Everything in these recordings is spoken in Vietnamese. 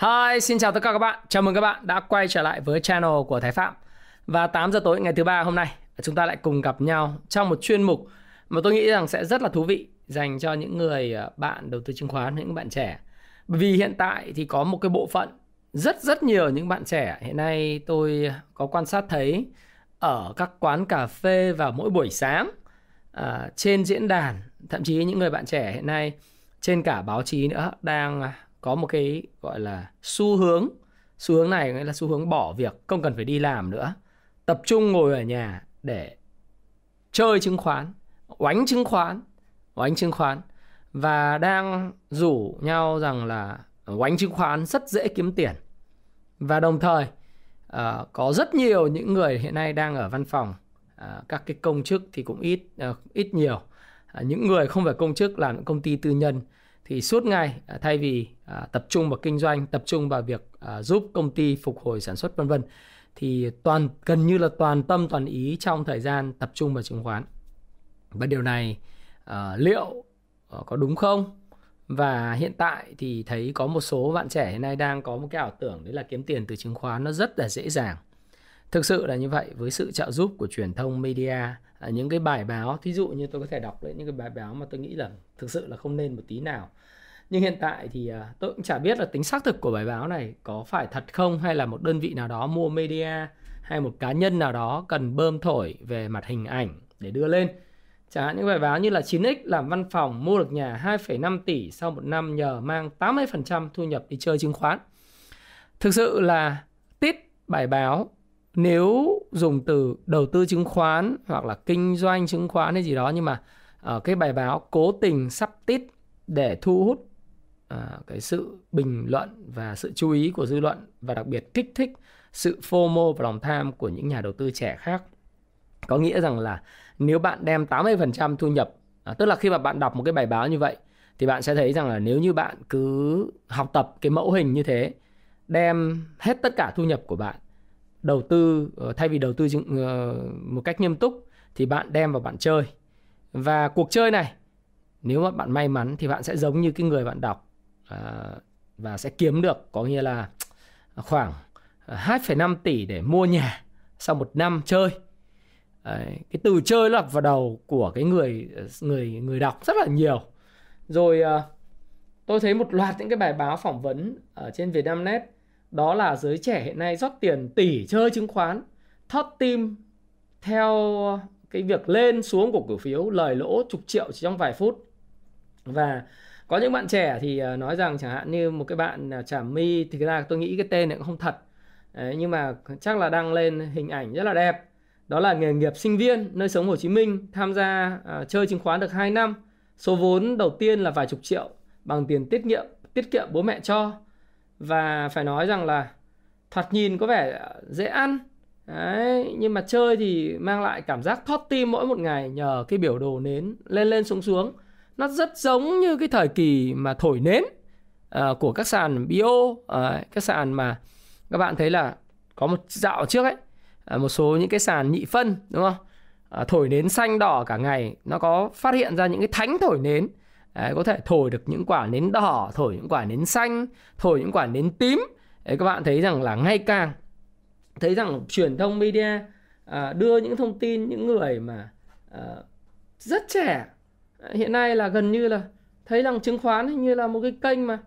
Hi, xin chào tất cả các bạn. Chào mừng các bạn đã quay trở lại với channel của Thái Phạm. Và 8 giờ tối ngày thứ ba hôm nay, chúng ta lại cùng gặp nhau trong một chuyên mục mà tôi nghĩ rằng sẽ rất là thú vị dành cho những người bạn đầu tư chứng khoán, những bạn trẻ. Bởi vì hiện tại thì có một cái bộ phận rất nhiều những bạn trẻ hiện nay tôi có quan sát thấy ở các quán cà phê vào mỗi buổi sáng, trên diễn đàn, thậm chí những người bạn trẻ hiện nay trên cả báo chí nữa đang có một cái gọi là xu hướng này, nghĩa là xu hướng bỏ việc, không cần phải đi làm nữa, tập trung ngồi ở nhà để chơi chứng khoán, oánh chứng khoán và đang rủ nhau rằng là oánh chứng khoán rất dễ kiếm tiền. Và đồng thời có rất nhiều những người hiện nay đang ở văn phòng, các cái công chức thì cũng ít nhiều, những người không phải công chức làm công ty tư nhân thì suốt ngày thay vì tập trung vào kinh doanh, tập trung vào việc giúp công ty phục hồi sản xuất vân vân, thì gần như là toàn tâm toàn ý trong thời gian tập trung vào chứng khoán. Và điều này liệu có đúng không? Và hiện tại thì thấy có một số bạn trẻ hiện nay đang có một cái ảo tưởng, đấy là kiếm tiền từ chứng khoán nó rất là dễ dàng. Thực sự là như vậy, với sự trợ giúp của truyền thông media, những cái bài báo, thí dụ như tôi có thể đọc lại những cái bài báo mà tôi nghĩ là thực sự là không nên một tí nào. Nhưng hiện tại thì tôi cũng chả biết là tính xác thực của bài báo này có phải thật không, hay là một đơn vị nào đó mua media hay một cá nhân nào đó cần bơm thổi về mặt hình ảnh để đưa lên. Chẳng hạn những bài báo như là 9X làm văn phòng mua được nhà 2,5 tỷ sau một năm nhờ mang 80% thu nhập đi chơi chứng khoán. Thực sự là tít bài báo, nếu dùng từ đầu tư chứng khoán hoặc là kinh doanh chứng khoán hay gì đó, nhưng mà cái bài báo cố tình sắp tít để thu hút cái sự bình luận và sự chú ý của dư luận, và đặc biệt kích thích sự FOMO và lòng tham của những nhà đầu tư trẻ khác. Có nghĩa rằng là nếu bạn đem 80% thu nhập, tức là khi mà bạn đọc một cái bài báo như vậy thì bạn sẽ thấy rằng là nếu như bạn cứ học tập cái mẫu hình như thế, đem hết tất cả thu nhập của bạn đầu tư, thay vì đầu tư một cách nghiêm túc thì bạn đem vào bạn chơi. Và cuộc chơi này, nếu mà bạn may mắn thì bạn sẽ giống như cái người bạn đọc và sẽ kiếm được, có nghĩa là khoảng 2,5 tỷ để mua nhà sau một năm chơi. Đấy, cái từ chơi lặp vào đầu của cái người đọc rất là nhiều. Rồi tôi thấy một loạt những cái bài báo phỏng vấn ở trên Vietnamnet, đó là giới trẻ hiện nay rót tiền tỷ chơi chứng khoán, thót tim theo cái việc lên xuống của cổ phiếu, lời lỗ chục triệu chỉ trong vài phút. Và có những bạn trẻ thì nói rằng, chẳng hạn như một cái bạn Trà My, thì ra tôi nghĩ cái tên này cũng không thật. Đấy, nhưng mà chắc là đăng lên hình ảnh rất là đẹp. Đó là nghề nghiệp sinh viên, nơi sống Hồ Chí Minh, tham gia chơi chứng khoán được 2 năm. Số vốn đầu tiên là vài chục triệu bằng tiền tiết kiệm bố mẹ cho. Và phải nói rằng là thoạt nhìn có vẻ dễ ăn. Đấy, nhưng mà chơi thì mang lại cảm giác thót tim mỗi một ngày nhờ cái biểu đồ nến lên xuống. Nó rất giống như cái thời kỳ mà thổi nến của các sàn bio, các sàn mà các bạn thấy là có một dạo trước ấy, một số những cái sàn nhị phân, đúng không? Thổi nến xanh đỏ cả ngày, nó có phát hiện ra những cái thánh thổi nến. Đấy, có thể thổi được những quả nến đỏ, thổi những quả nến xanh, thổi những quả nến tím. Đấy, các bạn thấy rằng là ngày càng thấy rằng truyền thông media đưa những thông tin những người mà rất trẻ hiện nay là gần như là thấy rằng chứng khoán hình như là một cái kênh mà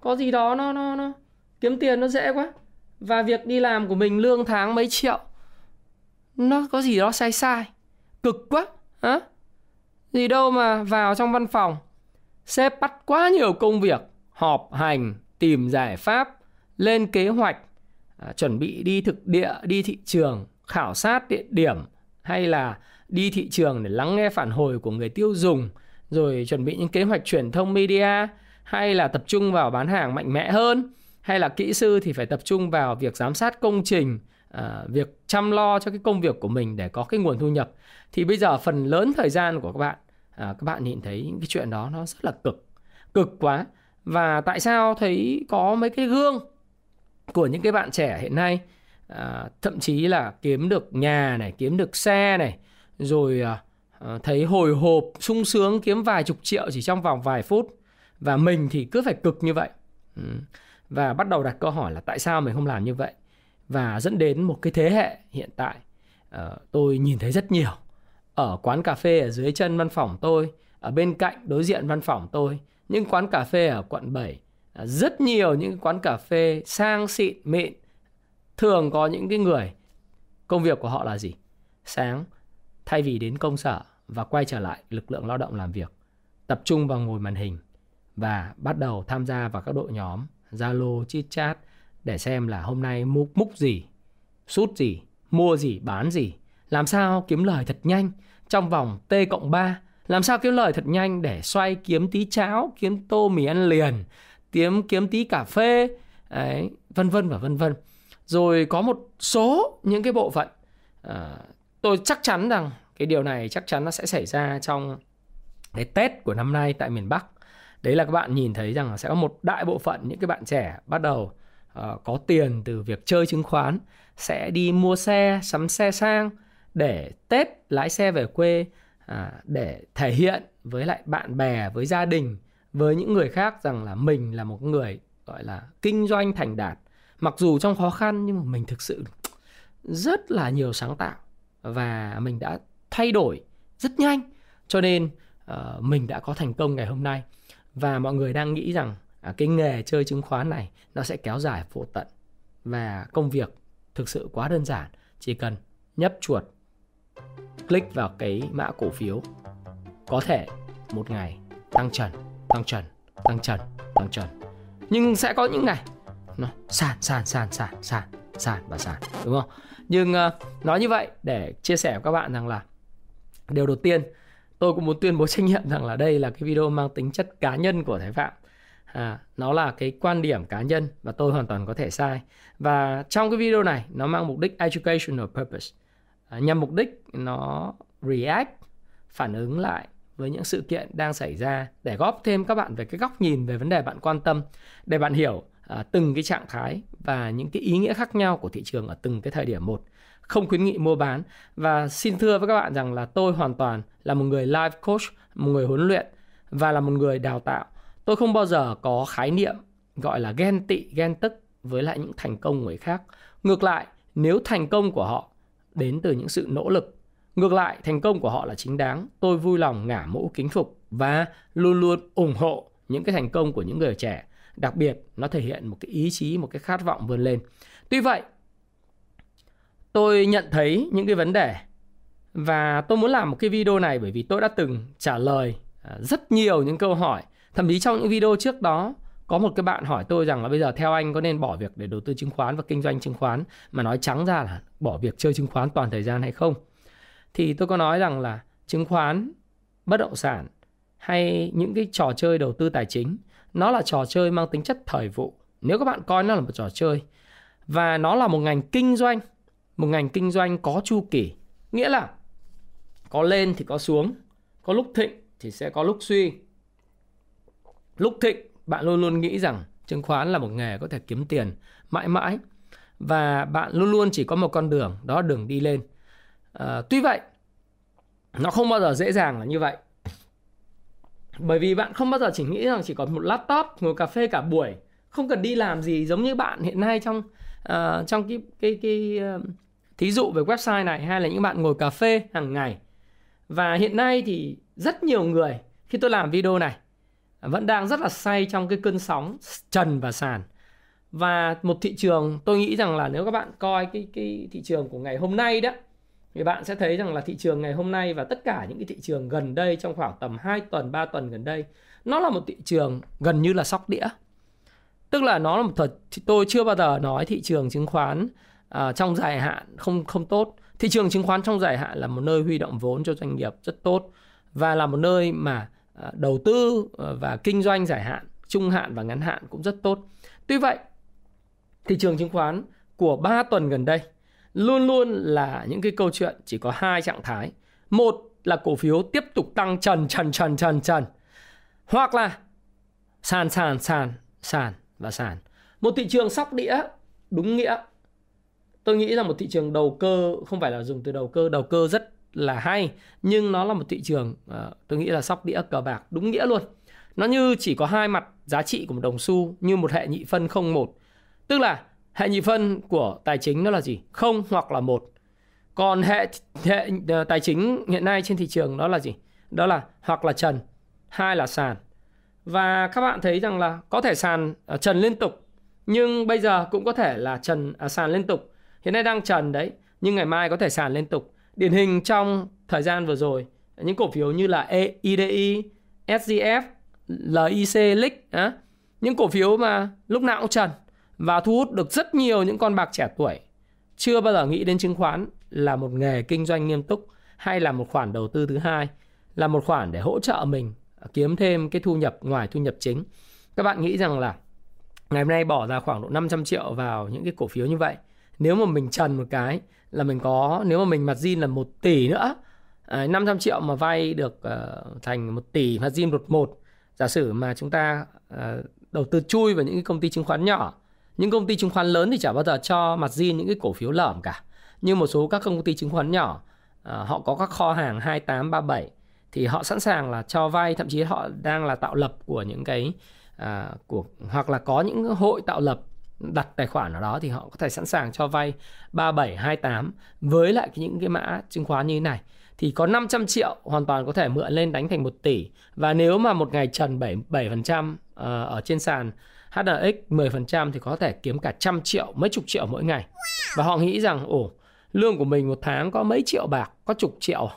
có gì đó nó kiếm tiền nó dễ quá, và việc đi làm của mình lương tháng mấy triệu nó có gì đó sai cực quá. Hả? Gì đâu mà vào trong văn phòng sếp bắt quá nhiều công việc, họp hành, tìm giải pháp, lên kế hoạch, chuẩn bị đi thực địa, đi thị trường, khảo sát địa điểm, hay là đi thị trường để lắng nghe phản hồi của người tiêu dùng, rồi chuẩn bị những kế hoạch truyền thông media, hay là tập trung vào bán hàng mạnh mẽ hơn, hay là kỹ sư thì phải tập trung vào việc giám sát công trình, việc chăm lo cho cái công việc của mình để có cái nguồn thu nhập. Thì bây giờ phần lớn thời gian của các bạn nhìn thấy những cái chuyện đó nó rất là cực quá. Và tại sao thấy có mấy cái gương của những cái bạn trẻ hiện nay thậm chí là kiếm được nhà này, kiếm được xe này, rồi thấy hồi hộp, sung sướng, kiếm vài chục triệu chỉ trong vòng vài phút, và mình thì cứ phải cực như vậy. Và bắt đầu đặt câu hỏi là tại sao mình không làm như vậy. Và dẫn đến một cái thế hệ hiện tại tôi nhìn thấy rất nhiều. Ở quán cà phê ở dưới chân văn phòng tôi, ở bên cạnh đối diện văn phòng tôi, những quán cà phê ở quận 7, rất nhiều những quán cà phê sang xịn mịn. Thường có những cái người công việc của họ là gì? Sáng thay vì đến công sở và quay trở lại lực lượng lao động làm việc, tập trung vào ngồi màn hình và bắt đầu tham gia vào các đội nhóm Zalo, chit chat để xem là hôm nay múc gì, sút gì, mua gì, bán gì, làm sao kiếm lời thật nhanh trong vòng T+3, làm sao kiếm lời thật nhanh để xoay kiếm tí cháo, kiếm tô mì ăn liền, kiếm tí cà phê, đấy, vân vân và vân vân. Rồi có một số những cái bộ phận, tôi chắc chắn rằng cái điều này chắc chắn nó sẽ xảy ra trong cái Tết của năm nay tại miền Bắc. Đấy là các bạn nhìn thấy rằng sẽ có một đại bộ phận những cái bạn trẻ bắt đầu có tiền từ việc chơi chứng khoán, sẽ đi mua xe, sắm xe sang để Tết lái xe về quê, để thể hiện với lại bạn bè, với gia đình, với những người khác rằng là mình là một người gọi là kinh doanh thành đạt. Mặc dù trong khó khăn nhưng mà mình thực sự rất là nhiều sáng tạo và mình đã thay đổi rất nhanh, cho nên mình đã có thành công ngày hôm nay. Và mọi người đang nghĩ rằng cái nghề chơi chứng khoán này nó sẽ kéo dài vô tận, và công việc thực sự quá đơn giản, chỉ cần nhấp chuột, click vào cái mã cổ phiếu, có thể một ngày tăng trần. Nhưng sẽ có những ngày nó sàn, đúng không? Nhưng nói như vậy để chia sẻ với các bạn rằng là điều đầu tiên tôi cũng muốn tuyên bố trách nhiệm rằng là đây là cái video mang tính chất cá nhân của Thái Phạm. Nó là cái quan điểm cá nhân và tôi hoàn toàn có thể sai. Và trong cái video này nó mang mục đích educational purpose, nhằm mục đích nó react, phản ứng lại với những sự kiện đang xảy ra để góp thêm các bạn về cái góc nhìn về vấn đề bạn quan tâm, để bạn hiểu từng cái trạng thái và những cái ý nghĩa khác nhau của thị trường ở từng cái thời điểm một. Không khuyến nghị mua bán. Và xin thưa với các bạn rằng là tôi hoàn toàn là một người life coach, một người huấn luyện và là một người đào tạo. Tôi không bao giờ có khái niệm gọi là ghen tị, ghen tức với lại những thành công người khác. Ngược lại, nếu thành công của họ đến từ những sự nỗ lực, ngược lại thành công của họ là chính đáng, tôi vui lòng ngả mũ kính phục và luôn luôn ủng hộ những cái thành công của những người trẻ. Đặc biệt, nó thể hiện một cái ý chí, một cái khát vọng vươn lên. Tuy vậy, tôi nhận thấy những cái vấn đề và tôi muốn làm một cái video này bởi vì tôi đã từng trả lời rất nhiều những câu hỏi. Thậm chí trong những video trước đó, có một cái bạn hỏi tôi rằng là bây giờ theo anh có nên bỏ việc để đầu tư chứng khoán và kinh doanh chứng khoán, mà nói trắng ra là bỏ việc chơi chứng khoán toàn thời gian hay không. Thì tôi có nói rằng là chứng khoán, bất động sản hay những cái trò chơi đầu tư tài chính, nó là trò chơi mang tính chất thời vụ. Nếu các bạn coi nó là một trò chơi và nó là một ngành kinh doanh, một ngành kinh doanh có chu kỳ, nghĩa là có lên thì có xuống, có lúc thịnh thì sẽ có lúc suy. Lúc thịnh, bạn luôn luôn nghĩ rằng chứng khoán là một nghề có thể kiếm tiền mãi mãi và bạn luôn luôn chỉ có một con đường, đó là đường đi lên. Tuy vậy, nó không bao giờ dễ dàng là như vậy. Bởi vì bạn không bao giờ chỉ nghĩ rằng chỉ có một laptop, ngồi cà phê cả buổi, không cần đi làm gì, giống như bạn hiện nay trong cái thí dụ về website này, hay là những bạn ngồi cà phê hàng ngày. Và hiện nay thì rất nhiều người khi tôi làm video này vẫn đang rất là say trong cái cơn sóng trần và sàn. Và một thị trường, tôi nghĩ rằng là nếu các bạn coi cái thị trường của ngày hôm nay đó, thì bạn sẽ thấy rằng là thị trường ngày hôm nay và tất cả những cái thị trường gần đây, trong khoảng tầm 2 tuần, 3 tuần gần đây, nó là một thị trường gần như là sóc đĩa. Tức là nó là một thuật, tôi chưa bao giờ nói thị trường chứng khoán trong dài hạn không tốt. Thị trường chứng khoán trong dài hạn là một nơi huy động vốn cho doanh nghiệp rất tốt, và là một nơi mà đầu tư và kinh doanh dài hạn trung hạn và ngắn hạn cũng rất tốt. Tuy vậy, thị trường chứng khoán của 3 tuần gần đây luôn luôn là những cái câu chuyện chỉ có hai trạng thái. Một là cổ phiếu tiếp tục tăng trần, hoặc là sàn. Một thị trường sóc đĩa đúng nghĩa. Tôi nghĩ là một thị trường đầu cơ, không phải là dùng từ đầu cơ rất là hay, nhưng nó là một thị trường tôi nghĩ là sóc đĩa cờ bạc đúng nghĩa luôn. Nó như chỉ có hai mặt giá trị của một đồng xu, như một hệ nhị phân 0-1. Tức là hệ nhị phân của tài chính nó là gì? 0 hoặc là 1. Còn hệ tài chính hiện nay trên thị trường đó là gì? Đó là hoặc là trần, hai là sàn. Và các bạn thấy rằng là có thể sàn trần liên tục, nhưng bây giờ cũng có thể là sàn liên tục. Hiện nay đang trần đấy, nhưng ngày mai có thể sàn liên tục. Điển hình trong thời gian vừa rồi, những cổ phiếu như là EIDI, SGF, LIC, LIC, những cổ phiếu mà lúc nào cũng trần và thu hút được rất nhiều những con bạc trẻ tuổi chưa bao giờ nghĩ đến chứng khoán là một nghề kinh doanh nghiêm túc, hay là một khoản đầu tư thứ hai, là một khoản để hỗ trợ mình kiếm thêm cái thu nhập ngoài thu nhập chính. Các bạn nghĩ rằng là ngày hôm nay bỏ ra khoảng độ 500 triệu vào những cái cổ phiếu như vậy, nếu mà mình trần một cái là mình có, nếu mà mình margin là 1 tỷ nữa, 500 triệu mà vay được thành 1 tỷ margin đột một. Giả sử mà chúng ta đầu tư chui vào những cái công ty chứng khoán nhỏ, những công ty chứng khoán lớn thì chả bao giờ cho margin những cái cổ phiếu lởm cả. Nhưng một số các công ty chứng khoán nhỏ, họ có các kho hàng 28, 37 thì họ sẵn sàng là cho vay, thậm chí họ đang là tạo lập của những cái hoặc là có những hội tạo lập đặt tài khoản ở đó, thì họ có thể sẵn sàng cho vay 37, 28 với lại những cái mã chứng khoán như thế này. Thì có 500 triệu hoàn toàn có thể mượn lên đánh thành 1 tỷ. Và nếu mà một ngày trần 7% ở trên sàn HNX 10% thì có thể kiếm cả trăm triệu, mấy chục triệu mỗi ngày. Và họ nghĩ rằng ồ, lương của mình một tháng có mấy triệu bạc, có chục triệu,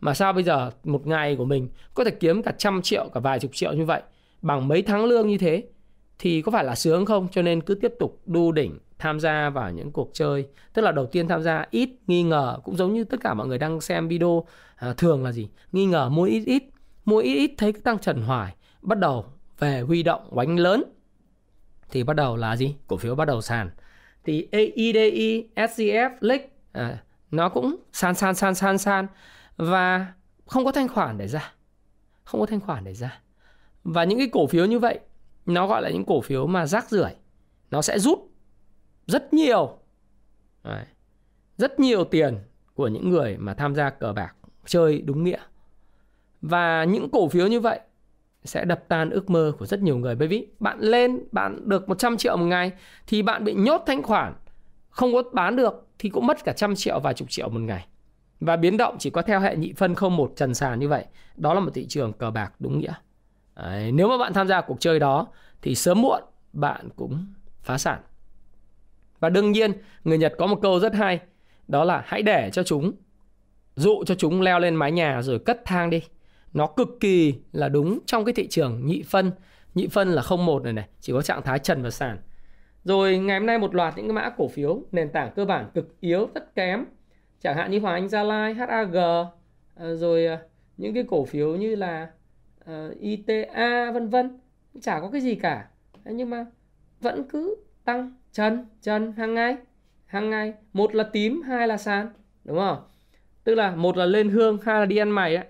mà sao bây giờ một ngày của mình có thể kiếm cả trăm triệu, cả vài chục triệu như vậy bằng mấy tháng lương như thế, thì có phải là sướng không? Cho nên cứ tiếp tục đu đỉnh tham gia vào những cuộc chơi. Tức là đầu tiên tham gia ít, nghi ngờ, cũng giống như tất cả mọi người đang xem video thường là gì? Nghi ngờ, mua ít ít, mua ít ít, thấy cái tăng trần hoài, bắt đầu về huy động oánh lớn thì bắt đầu là gì? Cổ phiếu bắt đầu sàn. Thì EIDI, SGF, LIC nó cũng sàn và không có thanh khoản để ra. Và những cái cổ phiếu như vậy nó gọi là những cổ phiếu mà rác rưởi, nó sẽ rút rất nhiều, rất nhiều tiền của những người mà tham gia cờ bạc chơi đúng nghĩa. Và những cổ phiếu như vậy sẽ đập tan ước mơ của rất nhiều người. Bởi vì bạn lên, bạn được 100 triệu một ngày thì bạn bị nhốt thanh khoản, không có bán được thì cũng mất cả trăm triệu, vài chục triệu một ngày. Và biến động chỉ có theo hệ nhị phân 0-1 trần sàn như vậy. Đó là một thị trường cờ bạc đúng nghĩa. Đấy, nếu mà bạn tham gia cuộc chơi đó thì sớm muộn bạn cũng phá sản. Và đương nhiên người Nhật có một câu rất hay, đó là hãy để cho chúng, dụ cho chúng leo lên mái nhà rồi cất thang đi. Nó cực kỳ là đúng trong cái thị trường nhị phân. Nhị phân là 0-1 này, chỉ có trạng thái trần và sàn. Rồi ngày hôm nay một loạt những cái mã cổ phiếu nền tảng cơ bản cực yếu, rất kém, chẳng hạn như Hoàng Anh Gia Lai, HAG, rồi những cái cổ phiếu như là ITA vân vân, chả có cái gì cả. Nhưng mà vẫn cứ tăng trần hàng ngày, một là tím, hai là sàn, đúng không? Tức là một là lên hương, hai là đi ăn mày đấy.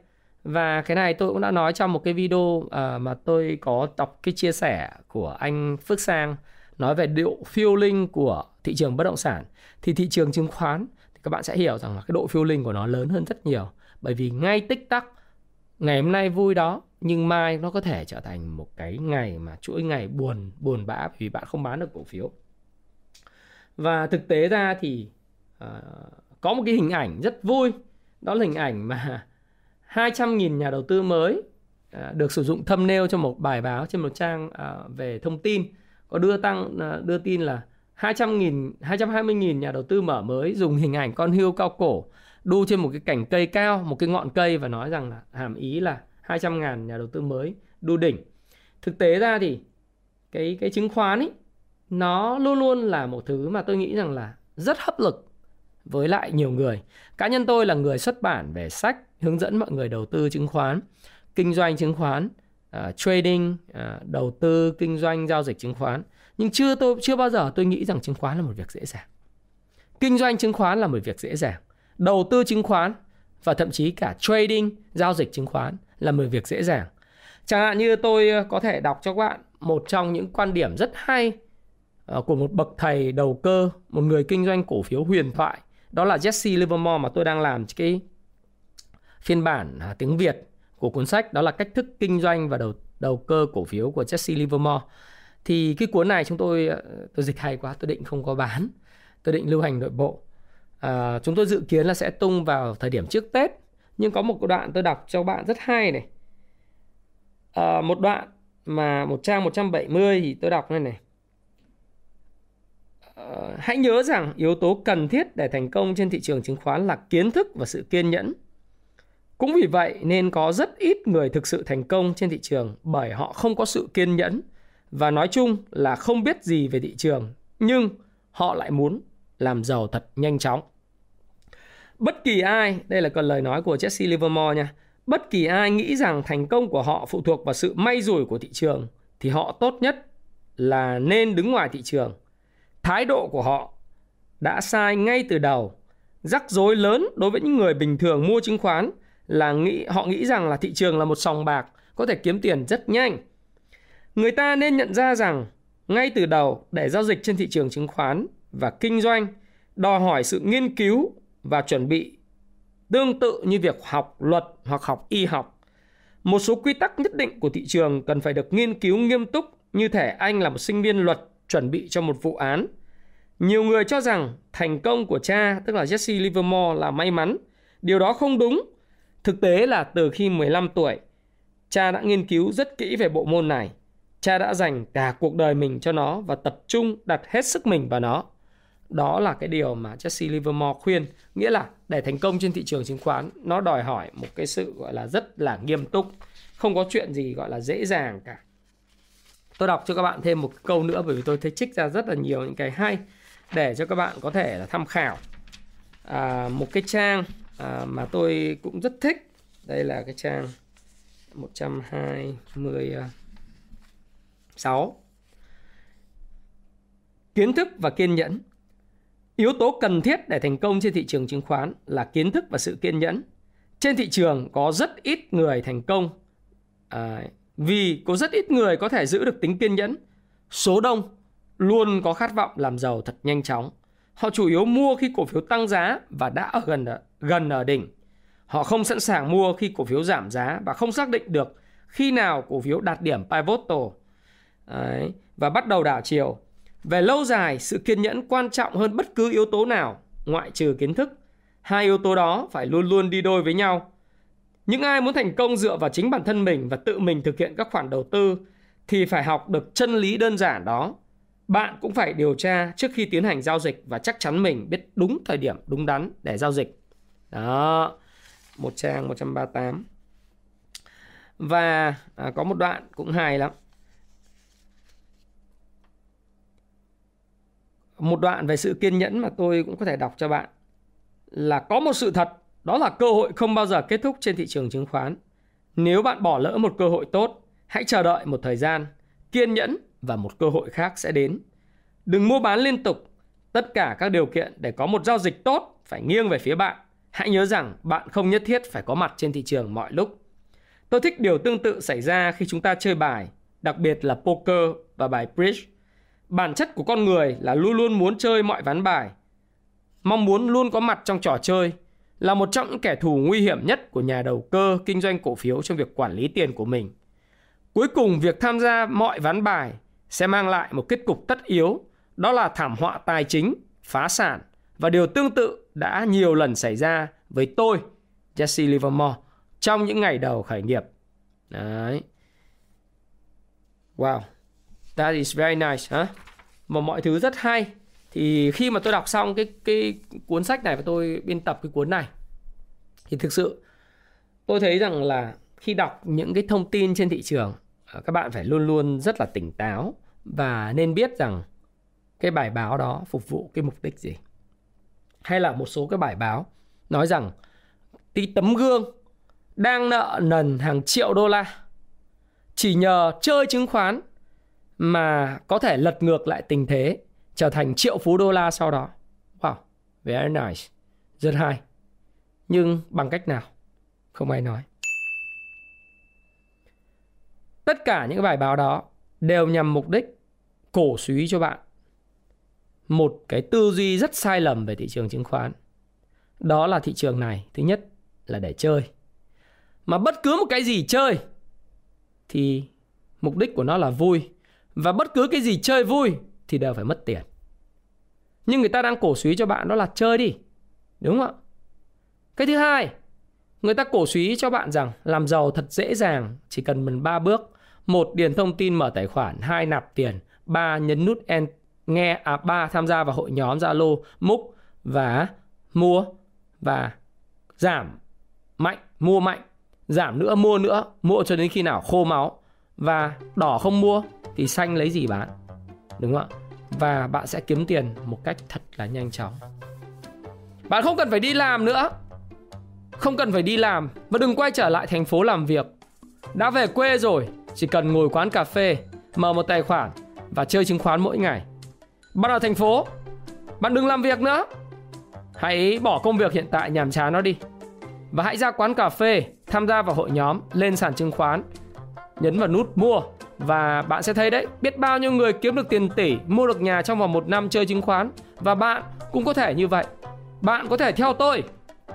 Và cái này tôi cũng đã nói trong một cái video mà tôi có đọc cái chia sẻ của anh Phước Sang nói về độ phiêu linh của thị trường bất động sản. Thì thị trường chứng khoán thì các bạn sẽ hiểu rằng là cái độ phiêu linh của nó lớn hơn rất nhiều, bởi vì ngay tích tắc ngày hôm nay vui đó, nhưng mai nó có thể trở thành một cái ngày mà chuỗi ngày buồn bã vì bạn không bán được cổ phiếu. Và thực tế ra thì có một cái hình ảnh rất vui, đó là hình ảnh mà 200.000 nhà đầu tư mới được sử dụng thumbnail cho một bài báo trên một trang về thông tin có đưa tin là 220.000 nhà đầu tư mở mới dùng hình ảnh con hươu cao cổ đu trên một cái cành cây cao, một cái ngọn cây, và nói rằng là hàm ý là 200.000 nhà đầu tư mới đu đỉnh. Thực tế ra thì cái chứng khoán ấy, nó luôn luôn là một thứ mà tôi nghĩ rằng là rất hấp lực với lại nhiều người. Cá nhân tôi là người xuất bản về sách hướng dẫn mọi người đầu tư chứng khoán, kinh doanh chứng khoán, trading, đầu tư, kinh doanh, giao dịch chứng khoán. Nhưng chưa bao giờ tôi nghĩ rằng chứng khoán là một việc dễ dàng. Kinh doanh chứng khoán là một việc dễ dàng. Đầu tư chứng khoán và thậm chí cả trading, giao dịch chứng khoán là một việc dễ dàng. Chẳng hạn như tôi có thể đọc cho các bạn một trong những quan điểm rất hay của một bậc thầy đầu cơ, một người kinh doanh cổ phiếu huyền thoại. Đó là Jesse Livermore, mà tôi đang làm cái phiên bản tiếng Việt của cuốn sách. Đó là Cách thức kinh doanh và đầu cơ cổ phiếu của Jesse Livermore. Thì cái cuốn này chúng tôi dịch hay quá, tôi định không có bán. Tôi định lưu hành nội bộ. Chúng tôi dự kiến là sẽ tung vào thời điểm trước Tết. Nhưng có một đoạn tôi đọc cho bạn rất hay này. Một đoạn mà một trang 170 thì tôi đọc này. Hãy nhớ rằng yếu tố cần thiết để thành công trên thị trường chứng khoán là kiến thức và sự kiên nhẫn. Cũng vì vậy nên có rất ít người thực sự thành công trên thị trường bởi họ không có sự kiên nhẫn và nói chung là không biết gì về thị trường, nhưng họ lại muốn làm giàu thật nhanh chóng. Bất kỳ ai, đây là lời nói của Jesse Livermore nha, bất kỳ ai nghĩ rằng thành công của họ phụ thuộc vào sự may rủi của thị trường thì họ tốt nhất là nên đứng ngoài thị trường. Thái độ của họ đã sai ngay từ đầu. Rắc rối lớn đối với những người bình thường mua chứng khoán là họ nghĩ rằng là thị trường là một sòng bạc có thể kiếm tiền rất nhanh. Người ta nên nhận ra rằng ngay từ đầu, để giao dịch trên thị trường chứng khoán và kinh doanh đòi hỏi sự nghiên cứu và chuẩn bị tương tự như việc học luật hoặc học y học. Một số quy tắc nhất định của thị trường cần phải được nghiên cứu nghiêm túc, như thể anh là một sinh viên luật chuẩn bị cho một vụ án. Nhiều người cho rằng thành công của cha, tức là Jesse Livermore, là may mắn. Điều đó không đúng. Thực tế là từ khi 15 tuổi, cha đã nghiên cứu rất kỹ về bộ môn này. Cha đã dành cả cuộc đời mình cho nó và tập trung đặt hết sức mình vào nó. Đó là cái điều mà Jesse Livermore khuyên. Nghĩa là để thành công trên thị trường chứng khoán, nó đòi hỏi một cái sự gọi là rất là nghiêm túc. Không có chuyện gì gọi là dễ dàng cả. Tôi đọc cho các bạn thêm một câu nữa, bởi vì tôi thấy trích ra rất là nhiều những cái hay để cho các bạn có thể là tham khảo. Một cái trang mà tôi cũng rất thích. Đây là cái trang 126. Kiến thức và kiên nhẫn. Yếu tố cần thiết để thành công trên thị trường chứng khoán là kiến thức và sự kiên nhẫn. Trên thị trường có rất ít người thành công vì có rất ít người có thể giữ được tính kiên nhẫn. Số đông luôn có khát vọng làm giàu thật nhanh chóng. Họ chủ yếu mua khi cổ phiếu tăng giá và đã ở gần ở đỉnh. Họ không sẵn sàng mua khi cổ phiếu giảm giá và không xác định được khi nào cổ phiếu đạt điểm pivotal và bắt đầu đảo chiều. Về lâu dài, sự kiên nhẫn quan trọng hơn bất cứ yếu tố nào ngoại trừ kiến thức. Hai yếu tố đó phải luôn luôn đi đôi với nhau. Những ai muốn thành công dựa vào chính bản thân mình và tự mình thực hiện các khoản đầu tư thì phải học được chân lý đơn giản đó. Bạn cũng phải điều tra trước khi tiến hành giao dịch và chắc chắn mình biết đúng thời điểm đúng đắn để giao dịch. Đó, một trang 138. Và có một đoạn cũng hay lắm. Một đoạn về sự kiên nhẫn mà tôi cũng có thể đọc cho bạn là có một sự thật, đó là cơ hội không bao giờ kết thúc trên thị trường chứng khoán. Nếu bạn bỏ lỡ một cơ hội tốt, hãy chờ đợi một thời gian, kiên nhẫn và một cơ hội khác sẽ đến. Đừng mua bán liên tục. Tất cả các điều kiện để có một giao dịch tốt phải nghiêng về phía bạn. Hãy nhớ rằng bạn không nhất thiết phải có mặt trên thị trường mọi lúc. Tôi thích điều tương tự xảy ra khi chúng ta chơi bài, đặc biệt là poker và bài bridge. Bản chất của con người là luôn luôn muốn chơi mọi ván bài. Mong muốn luôn có mặt trong trò chơi là một trong những kẻ thù nguy hiểm nhất của nhà đầu cơ kinh doanh cổ phiếu trong việc quản lý tiền của mình. Cuối cùng, việc tham gia mọi ván bài sẽ mang lại một kết cục tất yếu, đó là thảm họa tài chính, phá sản, và điều tương tự đã nhiều lần xảy ra với tôi, Jesse Livermore, trong những ngày đầu khởi nghiệp. Đấy. Wow, that is very nice, huh? Mà mọi thứ rất hay. Thì khi mà tôi đọc xong cái cuốn sách này và tôi biên tập cái cuốn này thì thực sự tôi thấy rằng là khi đọc những cái thông tin trên thị trường, các bạn phải luôn luôn rất là tỉnh táo và nên biết rằng cái bài báo đó phục vụ cái mục đích gì. Hay là một số cái bài báo nói rằng cái tấm gương đang nợ nần hàng triệu đô la chỉ nhờ chơi chứng khoán mà có thể lật ngược lại tình thế, trở thành triệu phú đô la sau đó. Wow, very nice, rất hay. Nhưng bằng cách nào? Không ai nói. Tất cả những bài báo đó đều nhằm mục đích cổ suý cho bạn một cái tư duy rất sai lầm về thị trường chứng khoán. Đó là thị trường này, thứ nhất là để chơi. Mà bất cứ một cái gì chơi thì mục đích của nó là vui. Và bất cứ cái gì chơi vui thì đều phải mất tiền. Nhưng người ta đang cổ suý cho bạn đó là chơi đi, đúng không ạ? Cái thứ hai, người ta cổ suý cho bạn rằng làm giàu thật dễ dàng, chỉ cần mình 3 bước. 1. Điền thông tin mở tài khoản. 2. Nạp tiền. 3. Nhấn nút nghe. 3. Tham gia vào hội nhóm Zalo, Múc và mua và giảm mạnh, mua mạnh, giảm nữa, mua nữa, mua cho đến khi nào khô máu. Và đỏ không mua thì xanh lấy gì bán, đúng không ạ? Và bạn sẽ kiếm tiền một cách thật là nhanh chóng. Bạn không cần phải đi làm nữa, không cần phải đi làm, và đừng quay trở lại thành phố làm việc. Đã về quê rồi, chỉ cần ngồi quán cà phê, mở một tài khoản và chơi chứng khoán mỗi ngày. Bạn ở thành phố, bạn đừng làm việc nữa, hãy bỏ công việc hiện tại nhàm chán nó đi, và hãy ra quán cà phê, tham gia vào hội nhóm, lên sàn chứng khoán, nhấn vào nút mua. Và bạn sẽ thấy đấy, biết bao nhiêu người kiếm được tiền tỷ, mua được nhà trong vòng 1 năm chơi chứng khoán. Và bạn cũng có thể như vậy. Bạn có thể theo tôi.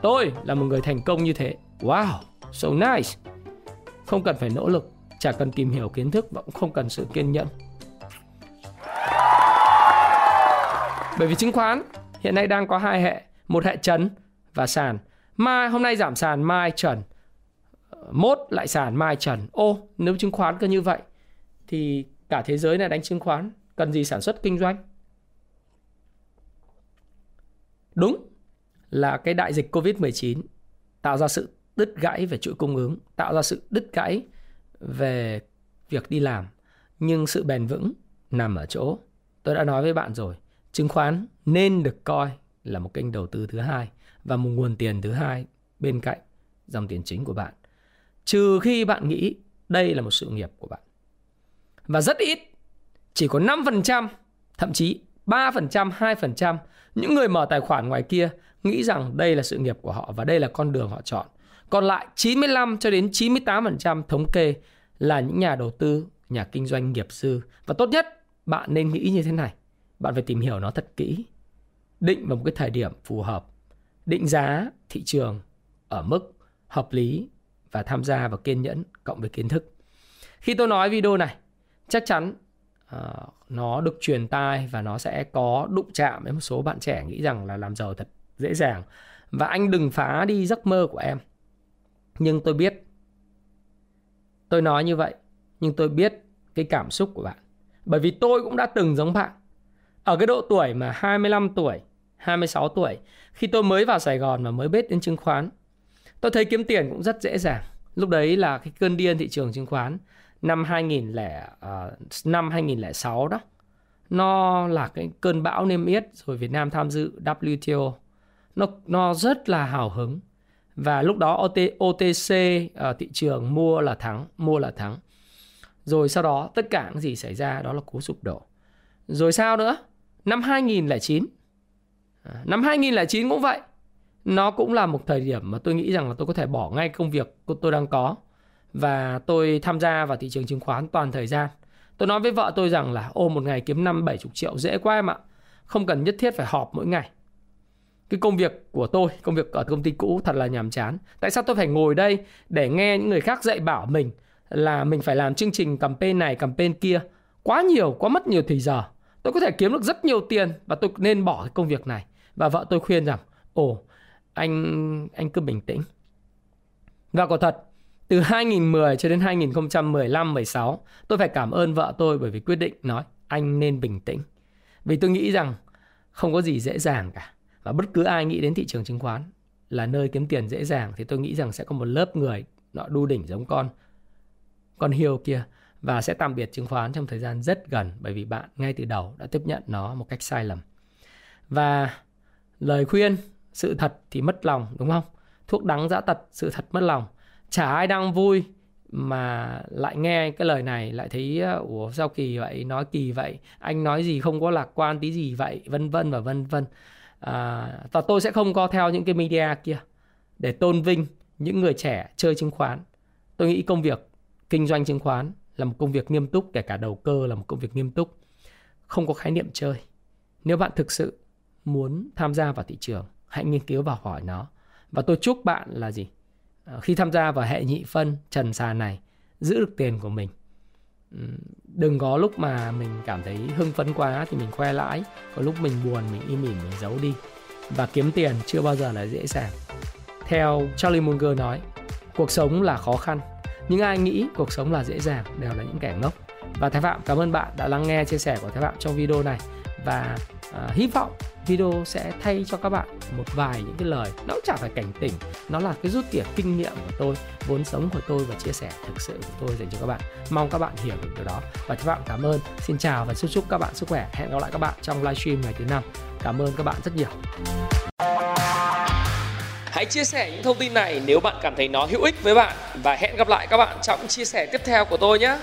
Tôi là một người thành công như thế. Wow, so nice. Không cần phải nỗ lực, chả cần tìm hiểu kiến thức, và cũng không cần sự kiên nhẫn. Bởi vì chứng khoán hiện nay đang có hai hệ, một hệ trần và sàn. Mai hôm nay giảm sàn, mai trần, mốt lại sàn, mai trần. Ô, nếu chứng khoán cứ như vậy thì cả thế giới này đánh chứng khoán, cần gì sản xuất kinh doanh? Đúng là cái đại dịch Covid-19 tạo ra sự đứt gãy về chuỗi cung ứng, tạo ra sự đứt gãy về việc đi làm. Nhưng sự bền vững nằm ở chỗ, tôi đã nói với bạn rồi, chứng khoán nên được coi là một kênh đầu tư thứ hai và một nguồn tiền thứ hai bên cạnh dòng tiền chính của bạn. Trừ khi bạn nghĩ đây là một sự nghiệp của bạn. Và rất ít, chỉ có 5%, thậm chí 3%, 2% những người mở tài khoản ngoài kia nghĩ rằng đây là sự nghiệp của họ và đây là con đường họ chọn. Còn lại 95 cho đến 98% thống kê là những nhà đầu tư, nhà kinh doanh nghiệp dư. Và tốt nhất bạn nên nghĩ như thế này, bạn phải tìm hiểu nó thật kỹ, định vào một cái thời điểm phù hợp, định giá thị trường ở mức hợp lý và tham gia vào kiên nhẫn cộng với kiến thức. Khi tôi nói video này, chắc chắn nó được truyền tai và nó sẽ có đụng chạm với một số bạn trẻ nghĩ rằng là làm giàu thật dễ dàng và anh đừng phá đi giấc mơ của em. Nhưng tôi biết, tôi nói như vậy, nhưng tôi biết cái cảm xúc của bạn. Bởi vì tôi cũng đã từng giống bạn. Ở cái độ tuổi mà 25 tuổi, 26 tuổi, khi tôi mới vào Sài Gòn và mới biết đến chứng khoán, tôi thấy kiếm tiền cũng rất dễ dàng. Lúc đấy là cái cơn điên thị trường chứng khoán năm 2006 đó. Nó là cái cơn bão niêm yết rồi Việt Nam tham dự WTO. Nó rất là hào hứng. Và lúc đó OTC thị trường mua là thắng. Rồi sau đó tất cả những gì xảy ra đó là cú sụp đổ. Rồi sao nữa? Năm 2009 cũng vậy. Nó cũng là một thời điểm mà tôi nghĩ rằng là tôi có thể bỏ ngay công việc tôi đang có và tôi tham gia vào thị trường chứng khoán toàn thời gian. Tôi nói với vợ tôi rằng là một ngày kiếm 5-70 triệu dễ quá em ạ, không cần nhất thiết phải họp mỗi ngày. Cái công việc của tôi, công việc ở công ty cũ thật là nhàm chán. Tại sao tôi phải ngồi đây để nghe những người khác dạy bảo mình là mình phải làm chương trình campaign này, campaign kia? Quá mất nhiều thời giờ. Tôi có thể kiếm được rất nhiều tiền và tôi nên bỏ cái công việc này. Và vợ tôi khuyên rằng, anh cứ bình tĩnh. Và quả thật, từ 2010 cho đến 2015-16, tôi phải cảm ơn vợ tôi bởi vì quyết định nói anh nên bình tĩnh. Vì tôi nghĩ rằng không có gì dễ dàng cả. Và bất cứ ai nghĩ đến thị trường chứng khoán là nơi kiếm tiền dễ dàng thì tôi nghĩ rằng sẽ có một lớp người nọ đu đỉnh giống con hiêu kia và sẽ tạm biệt chứng khoán trong thời gian rất gần, bởi vì bạn ngay từ đầu đã tiếp nhận nó một cách sai lầm. Và lời khuyên, sự thật thì mất lòng, đúng không? Thuốc đắng dã tật, sự thật mất lòng. Chả ai đang vui mà lại nghe cái lời này lại thấy ủa sao kỳ vậy, nói kỳ vậy, anh nói gì không có lạc quan tí gì vậy, vân vân và vân vân. Và tôi sẽ không co theo những cái media kia để tôn vinh những người trẻ chơi chứng khoán. Tôi nghĩ công việc kinh doanh chứng khoán là một công việc nghiêm túc, kể cả đầu cơ là một công việc nghiêm túc, không có khái niệm chơi. Nếu bạn thực sự muốn tham gia vào thị trường, hãy nghiên cứu và hỏi nó. Và tôi chúc bạn là gì? Khi tham gia vào hệ nhị phân trần sàn này, giữ được tiền của mình. Đừng có lúc mà mình cảm thấy hưng phấn quá thì mình khoe lãi, có lúc mình buồn, mình im ỉm, mình giấu đi. Và kiếm tiền chưa bao giờ là dễ dàng. Theo Charlie Munger nói, cuộc sống là khó khăn, nhưng ai nghĩ cuộc sống là dễ dàng đều là những kẻ ngốc. Và Thái Phạm cảm ơn bạn đã lắng nghe chia sẻ của Thái Phạm trong video này. Và hy vọng video sẽ thay cho các bạn một vài những cái lời, nó cũng chả phải cảnh tỉnh, nó là cái rút tỉa kinh nghiệm của tôi, vốn sống của tôi và chia sẻ thực sự của tôi dành cho các bạn. Mong các bạn hiểu được điều đó. Và Thái Phạm cảm ơn, xin chào và chúc các bạn sức khỏe. Hẹn gặp lại các bạn trong livestream ngày thứ 5. Cảm ơn các bạn rất nhiều. Hãy chia sẻ những thông tin này nếu bạn cảm thấy nó hữu ích với bạn, và hẹn gặp lại các bạn trong chia sẻ tiếp theo của tôi nhé.